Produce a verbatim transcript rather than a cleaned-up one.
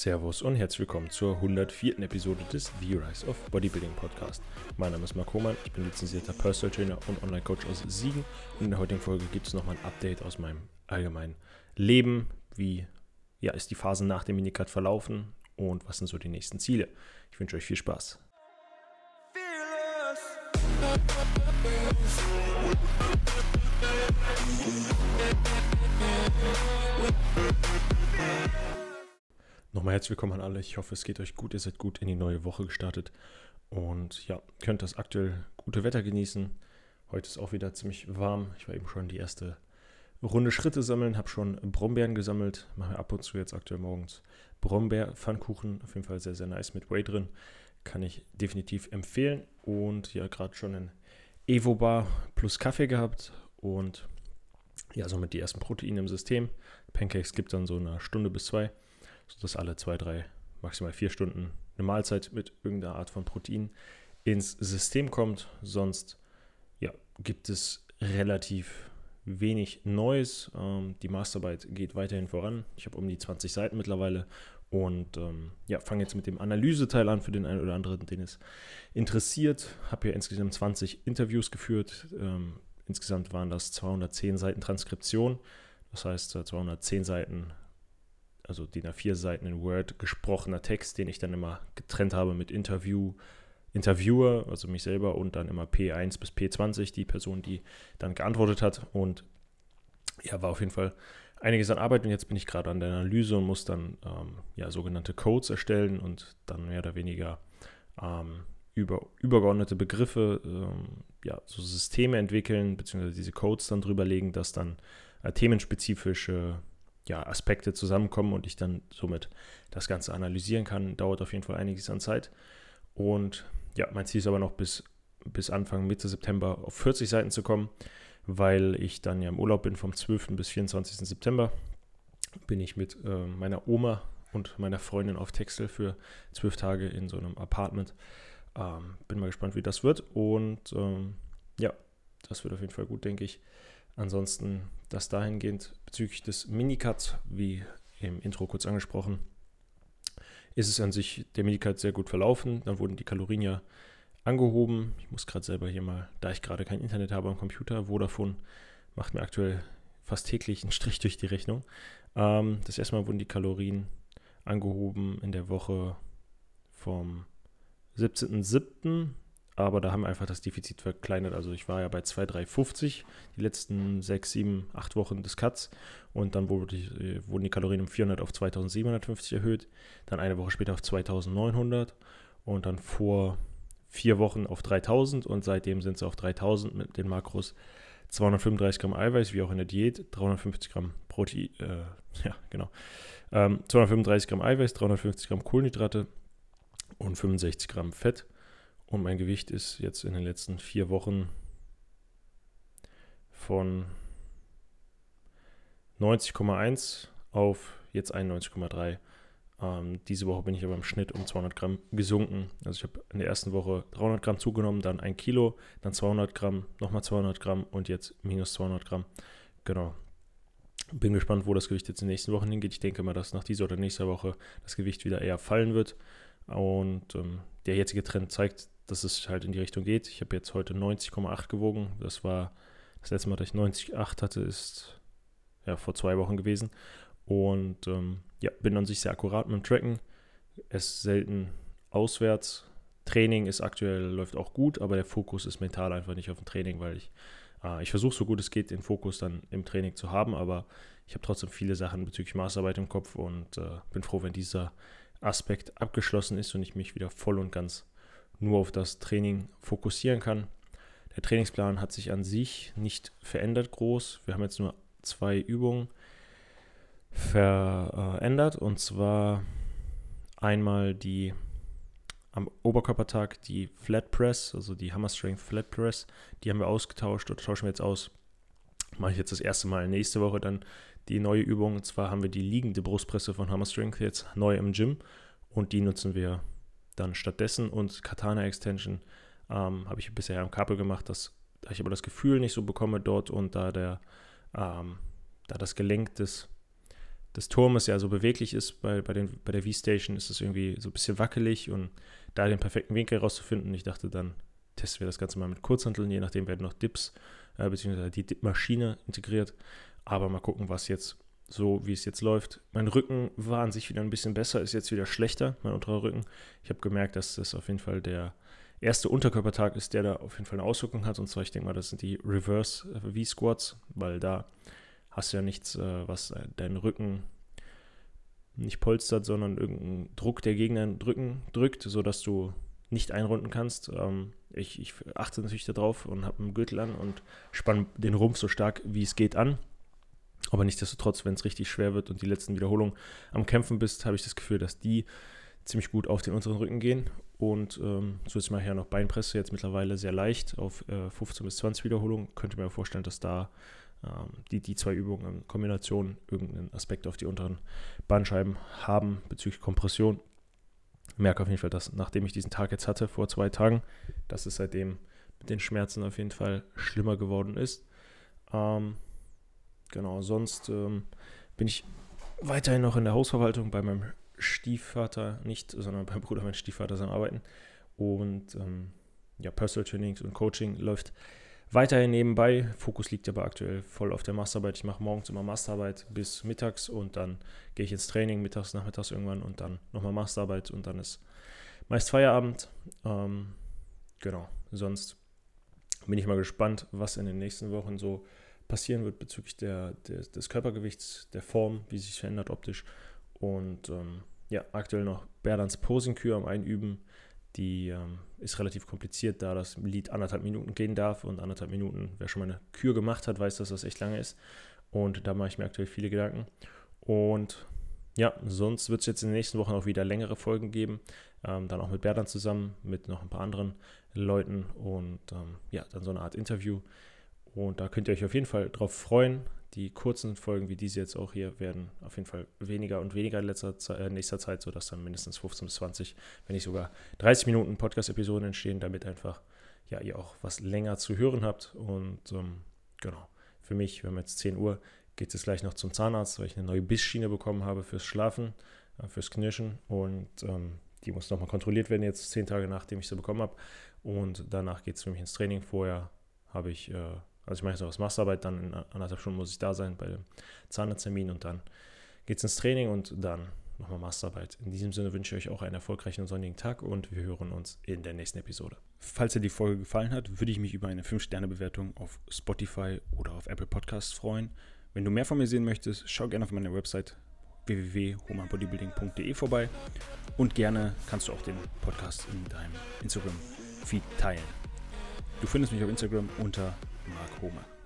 Servus und herzlich willkommen zur hundertvierten Episode des The Rise of Bodybuilding Podcast. Mein Name ist Marc Hohmann, ich bin lizenzierter Personal Trainer und Online-Coach aus Siegen. Und in der heutigen Folge gibt es nochmal ein Update aus meinem allgemeinen Leben. Wie ja, ist die Phase nach dem Minicut verlaufen und was sind so die nächsten Ziele? Ich wünsche euch viel Spaß. Nochmal herzlich willkommen an alle. Ich hoffe, es geht euch gut. Ihr seid gut in die neue Woche gestartet und ja, könnt das aktuell gute Wetter genießen. Heute ist auch wieder ziemlich warm. Ich war eben schon die erste Runde Schritte sammeln, habe schon Brombeeren gesammelt. Machen wir ab und zu jetzt aktuell morgens Brombeer-Pfannkuchen. Auf jeden Fall sehr, sehr nice mit Whey drin. Kann ich definitiv empfehlen. Und ja, gerade schon ein Evo-Bar plus Kaffee gehabt und ja, somit die ersten Proteine im System. Pancakes gibt dann so eine Stunde bis zwei. Sodass alle zwei, drei, maximal vier Stunden eine Mahlzeit mit irgendeiner Art von Protein ins System kommt. Sonst ja, gibt es relativ wenig Neues. Ähm, die Masterarbeit geht weiterhin voran. Ich habe um die zwanzig Seiten mittlerweile und ähm, ja, fange jetzt mit dem Analyseteil an für den einen oder anderen, den es interessiert. Habe ja insgesamt zwanzig Interviews geführt. Ähm, insgesamt waren das zweihundertzehn Seiten Transkription. Das heißt zweihundertzehn Seiten, also D I N A vier Seiten in Word gesprochener Text, den ich dann immer getrennt habe mit Interview, Interviewer, also mich selber, und dann immer P eins bis P zwanzig, die Person, die dann geantwortet hat. Und ja, war auf jeden Fall einiges an Arbeit und jetzt bin ich gerade an der Analyse und muss dann ähm, ja, sogenannte Codes erstellen und dann mehr oder weniger ähm, über, übergeordnete Begriffe, ähm, ja, so Systeme entwickeln, beziehungsweise diese Codes dann drüberlegen, dass dann äh, themenspezifische Ja, Aspekte zusammenkommen und ich dann somit das Ganze analysieren kann. Dauert auf jeden Fall einiges an Zeit. Und ja, mein Ziel ist aber noch bis, bis Anfang Mitte September auf vierzig Seiten zu kommen, weil ich dann ja im Urlaub bin vom zwölften bis vierundzwanzigsten September. Bin ich mit äh, meiner Oma und meiner Freundin auf Texel für zwölf Tage in so einem Apartment. Ähm, bin mal gespannt, wie das wird. Und ähm, ja, das wird auf jeden Fall gut, denke ich. Ansonsten das dahingehend bezüglich des Minicuts, wie im Intro kurz angesprochen, ist es an sich der Minicut sehr gut verlaufen. Dann wurden die Kalorien ja angehoben. Ich muss gerade selber hier mal, da ich gerade kein Internet habe am Computer, Vodafone macht mir aktuell fast täglich einen Strich durch die Rechnung. Ähm, das erste Mal wurden die Kalorien angehoben in der Woche vom siebzehnten siebten aber da haben wir einfach das Defizit verkleinert. Also ich war ja bei zwei Komma drei fünfzig die letzten sechs, sieben, acht Wochen des Cuts und dann wurde die, wurden die Kalorien um vierhundert auf zweitausendsiebenhundertfünfzig erhöht, dann eine Woche später auf zweitausendneunhundert und dann vor vier Wochen auf dreitausend und seitdem sind sie auf dreitausend mit den Makros zweihundertfünfunddreißig Gramm Eiweiß, wie auch in der Diät, dreihundertfünfzig Gramm Protein, äh, ja genau, ähm, zweihundertfünfunddreißig Gramm Eiweiß, dreihundertfünfzig Gramm Kohlenhydrate und fünfundsechzig Gramm Fett. Und mein Gewicht ist jetzt in den letzten vier Wochen von neunzig Komma eins auf jetzt einundneunzig Komma drei. Ähm, diese Woche bin ich aber im Schnitt um zweihundert Gramm gesunken. Also ich habe in der ersten Woche dreihundert Gramm zugenommen, dann ein Kilo, dann zweihundert Gramm, nochmal zweihundert Gramm und jetzt minus zweihundert Gramm. Genau. Bin gespannt, wo das Gewicht jetzt in den nächsten Wochen hingeht. Ich denke mal, dass nach dieser oder nächster Woche das Gewicht wieder eher fallen wird. Und ähm, der jetzige Trend zeigt, dass es halt in die Richtung geht. Ich habe jetzt heute neunzig Komma acht gewogen. Das war das letzte Mal, dass ich neunzig Komma acht hatte, ist ja vor zwei Wochen gewesen. Und ähm, ja, bin an sich sehr akkurat mit dem Tracken. Es selten auswärts. Training ist aktuell, läuft auch gut, aber der Fokus ist mental einfach nicht auf dem Training, weil ich, äh, ich versuche so gut es geht, den Fokus dann im Training zu haben, aber ich habe trotzdem viele Sachen bezüglich Maßarbeit im Kopf und äh, bin froh, wenn dieser Aspekt abgeschlossen ist und ich mich wieder voll und ganz nur auf das Training fokussieren kann. Der Trainingsplan hat sich an sich nicht verändert groß. Wir haben jetzt nur zwei Übungen verändert und zwar einmal die am Oberkörpertag die Flat Press, also die Hammer Strength Flat Press, die haben wir ausgetauscht oder tauschen wir jetzt aus. Mache ich jetzt das erste Mal nächste Woche dann die neue Übung. Und zwar haben wir die liegende Brustpresse von Hammer Strength jetzt neu im Gym. Und die nutzen wir dann stattdessen. Und Katana Extension ähm, habe ich bisher am Kabel gemacht. Das, da ich aber das Gefühl nicht so bekomme dort und da, der, ähm, da das Gelenk des des Turmes ja so beweglich ist. Bei, bei, den, bei der V-Station ist es irgendwie so ein bisschen wackelig und da den perfekten Winkel rauszufinden, ich dachte, dann testen wir das Ganze mal mit Kurzhanteln, je nachdem werden noch Dips äh, bzw. die Dip-Maschine integriert, aber mal gucken, was jetzt so, wie es jetzt läuft. Mein Rücken war an sich wieder ein bisschen besser, ist jetzt wieder schlechter, mein unterer Rücken. Ich habe gemerkt, dass das auf jeden Fall der erste Unterkörpertag ist, der da auf jeden Fall eine Auswirkung hat, und zwar, ich denke mal, das sind die Reverse-V-Squats, weil da hast du ja nichts, was deinen Rücken nicht polstert, sondern irgendeinen Druck, der gegen deinen Rücken drückt, sodass du nicht einrunden kannst. Ich, ich achte natürlich darauf und habe einen Gürtel an und spanne den Rumpf so stark, wie es geht an. Aber nichtsdestotrotz, wenn es richtig schwer wird und die letzten Wiederholungen am Kämpfen bist, habe ich das Gefühl, dass die ziemlich gut auf den unteren Rücken gehen. Und ähm, so jetzt mal hier noch Beinpresse, jetzt mittlerweile sehr leicht auf äh, fünfzehn bis zwanzig Wiederholungen. Könnte mir vorstellen, dass da ähm, die, die zwei Übungen in Kombination irgendeinen Aspekt auf die unteren Bandscheiben haben bezüglich Kompression. Ich merke auf jeden Fall, dass nachdem ich diesen Tag jetzt hatte, vor zwei Tagen, dass es seitdem mit den Schmerzen auf jeden Fall schlimmer geworden ist. Ähm, Genau, sonst ähm, bin ich weiterhin noch in der Hausverwaltung bei meinem Stiefvater, nicht, sondern beim Bruder meines Stiefvaters am Arbeiten. Und ähm, ja, Personal Trainings und Coaching läuft weiterhin nebenbei. Fokus liegt aber aktuell voll auf der Masterarbeit. Ich mache morgens immer Masterarbeit bis mittags und dann gehe ich ins Training, mittags, nachmittags irgendwann und dann nochmal Masterarbeit und dann ist meist Feierabend. Ähm, genau, sonst bin ich mal gespannt, was in den nächsten Wochen so passieren wird bezüglich der, der, des Körpergewichts, der Form, wie sich verändert optisch. Und ähm, ja, aktuell noch Berdans Posing-Kür am Einüben. Die ähm, ist relativ kompliziert, da das Lied anderthalb Minuten gehen darf. Und anderthalb Minuten, wer schon mal eine Kür gemacht hat, weiß, dass das echt lange ist. Und da mache ich mir aktuell viele Gedanken. Und ja, sonst wird es jetzt in den nächsten Wochen auch wieder längere Folgen geben. Ähm, dann auch mit Berdans zusammen, mit noch ein paar anderen Leuten. Und ähm, ja, dann so eine Art Interview. Und da könnt ihr euch auf jeden Fall drauf freuen. Die kurzen Folgen, wie diese jetzt auch hier, werden auf jeden Fall weniger und weniger in letzter Zeit, äh, nächster Zeit, sodass dann mindestens fünfzehn bis zwanzig, wenn nicht sogar dreißig Minuten Podcast-Episoden entstehen, damit einfach ja ihr auch was länger zu hören habt. Und ähm, genau, für mich, wir haben jetzt zehn Uhr, geht es gleich noch zum Zahnarzt, weil ich eine neue Bissschiene bekommen habe fürs Schlafen, äh, fürs Knirschen. Und ähm, die muss nochmal kontrolliert werden, jetzt zehn Tage nachdem ich sie bekommen habe. Und danach geht es für mich ins Training. Vorher habe ich... Äh, Also ich mache jetzt noch was Masterarbeit, dann in anderthalb Stunden muss ich da sein bei dem Zahnarzttermin und dann geht's ins Training und dann nochmal Masterarbeit. In diesem Sinne wünsche ich euch auch einen erfolgreichen und sonnigen Tag und wir hören uns in der nächsten Episode. Falls dir die Folge gefallen hat, würde ich mich über eine fünf Sterne Bewertung auf Spotify oder auf Apple Podcasts freuen. Wenn du mehr von mir sehen möchtest, schau gerne auf meiner Website w w w punkt hohmannbodybuilding punkt d e vorbei und gerne kannst du auch den Podcast in deinem Instagram-Feed teilen. Du findest mich auf Instagram unter Marc Hohmann.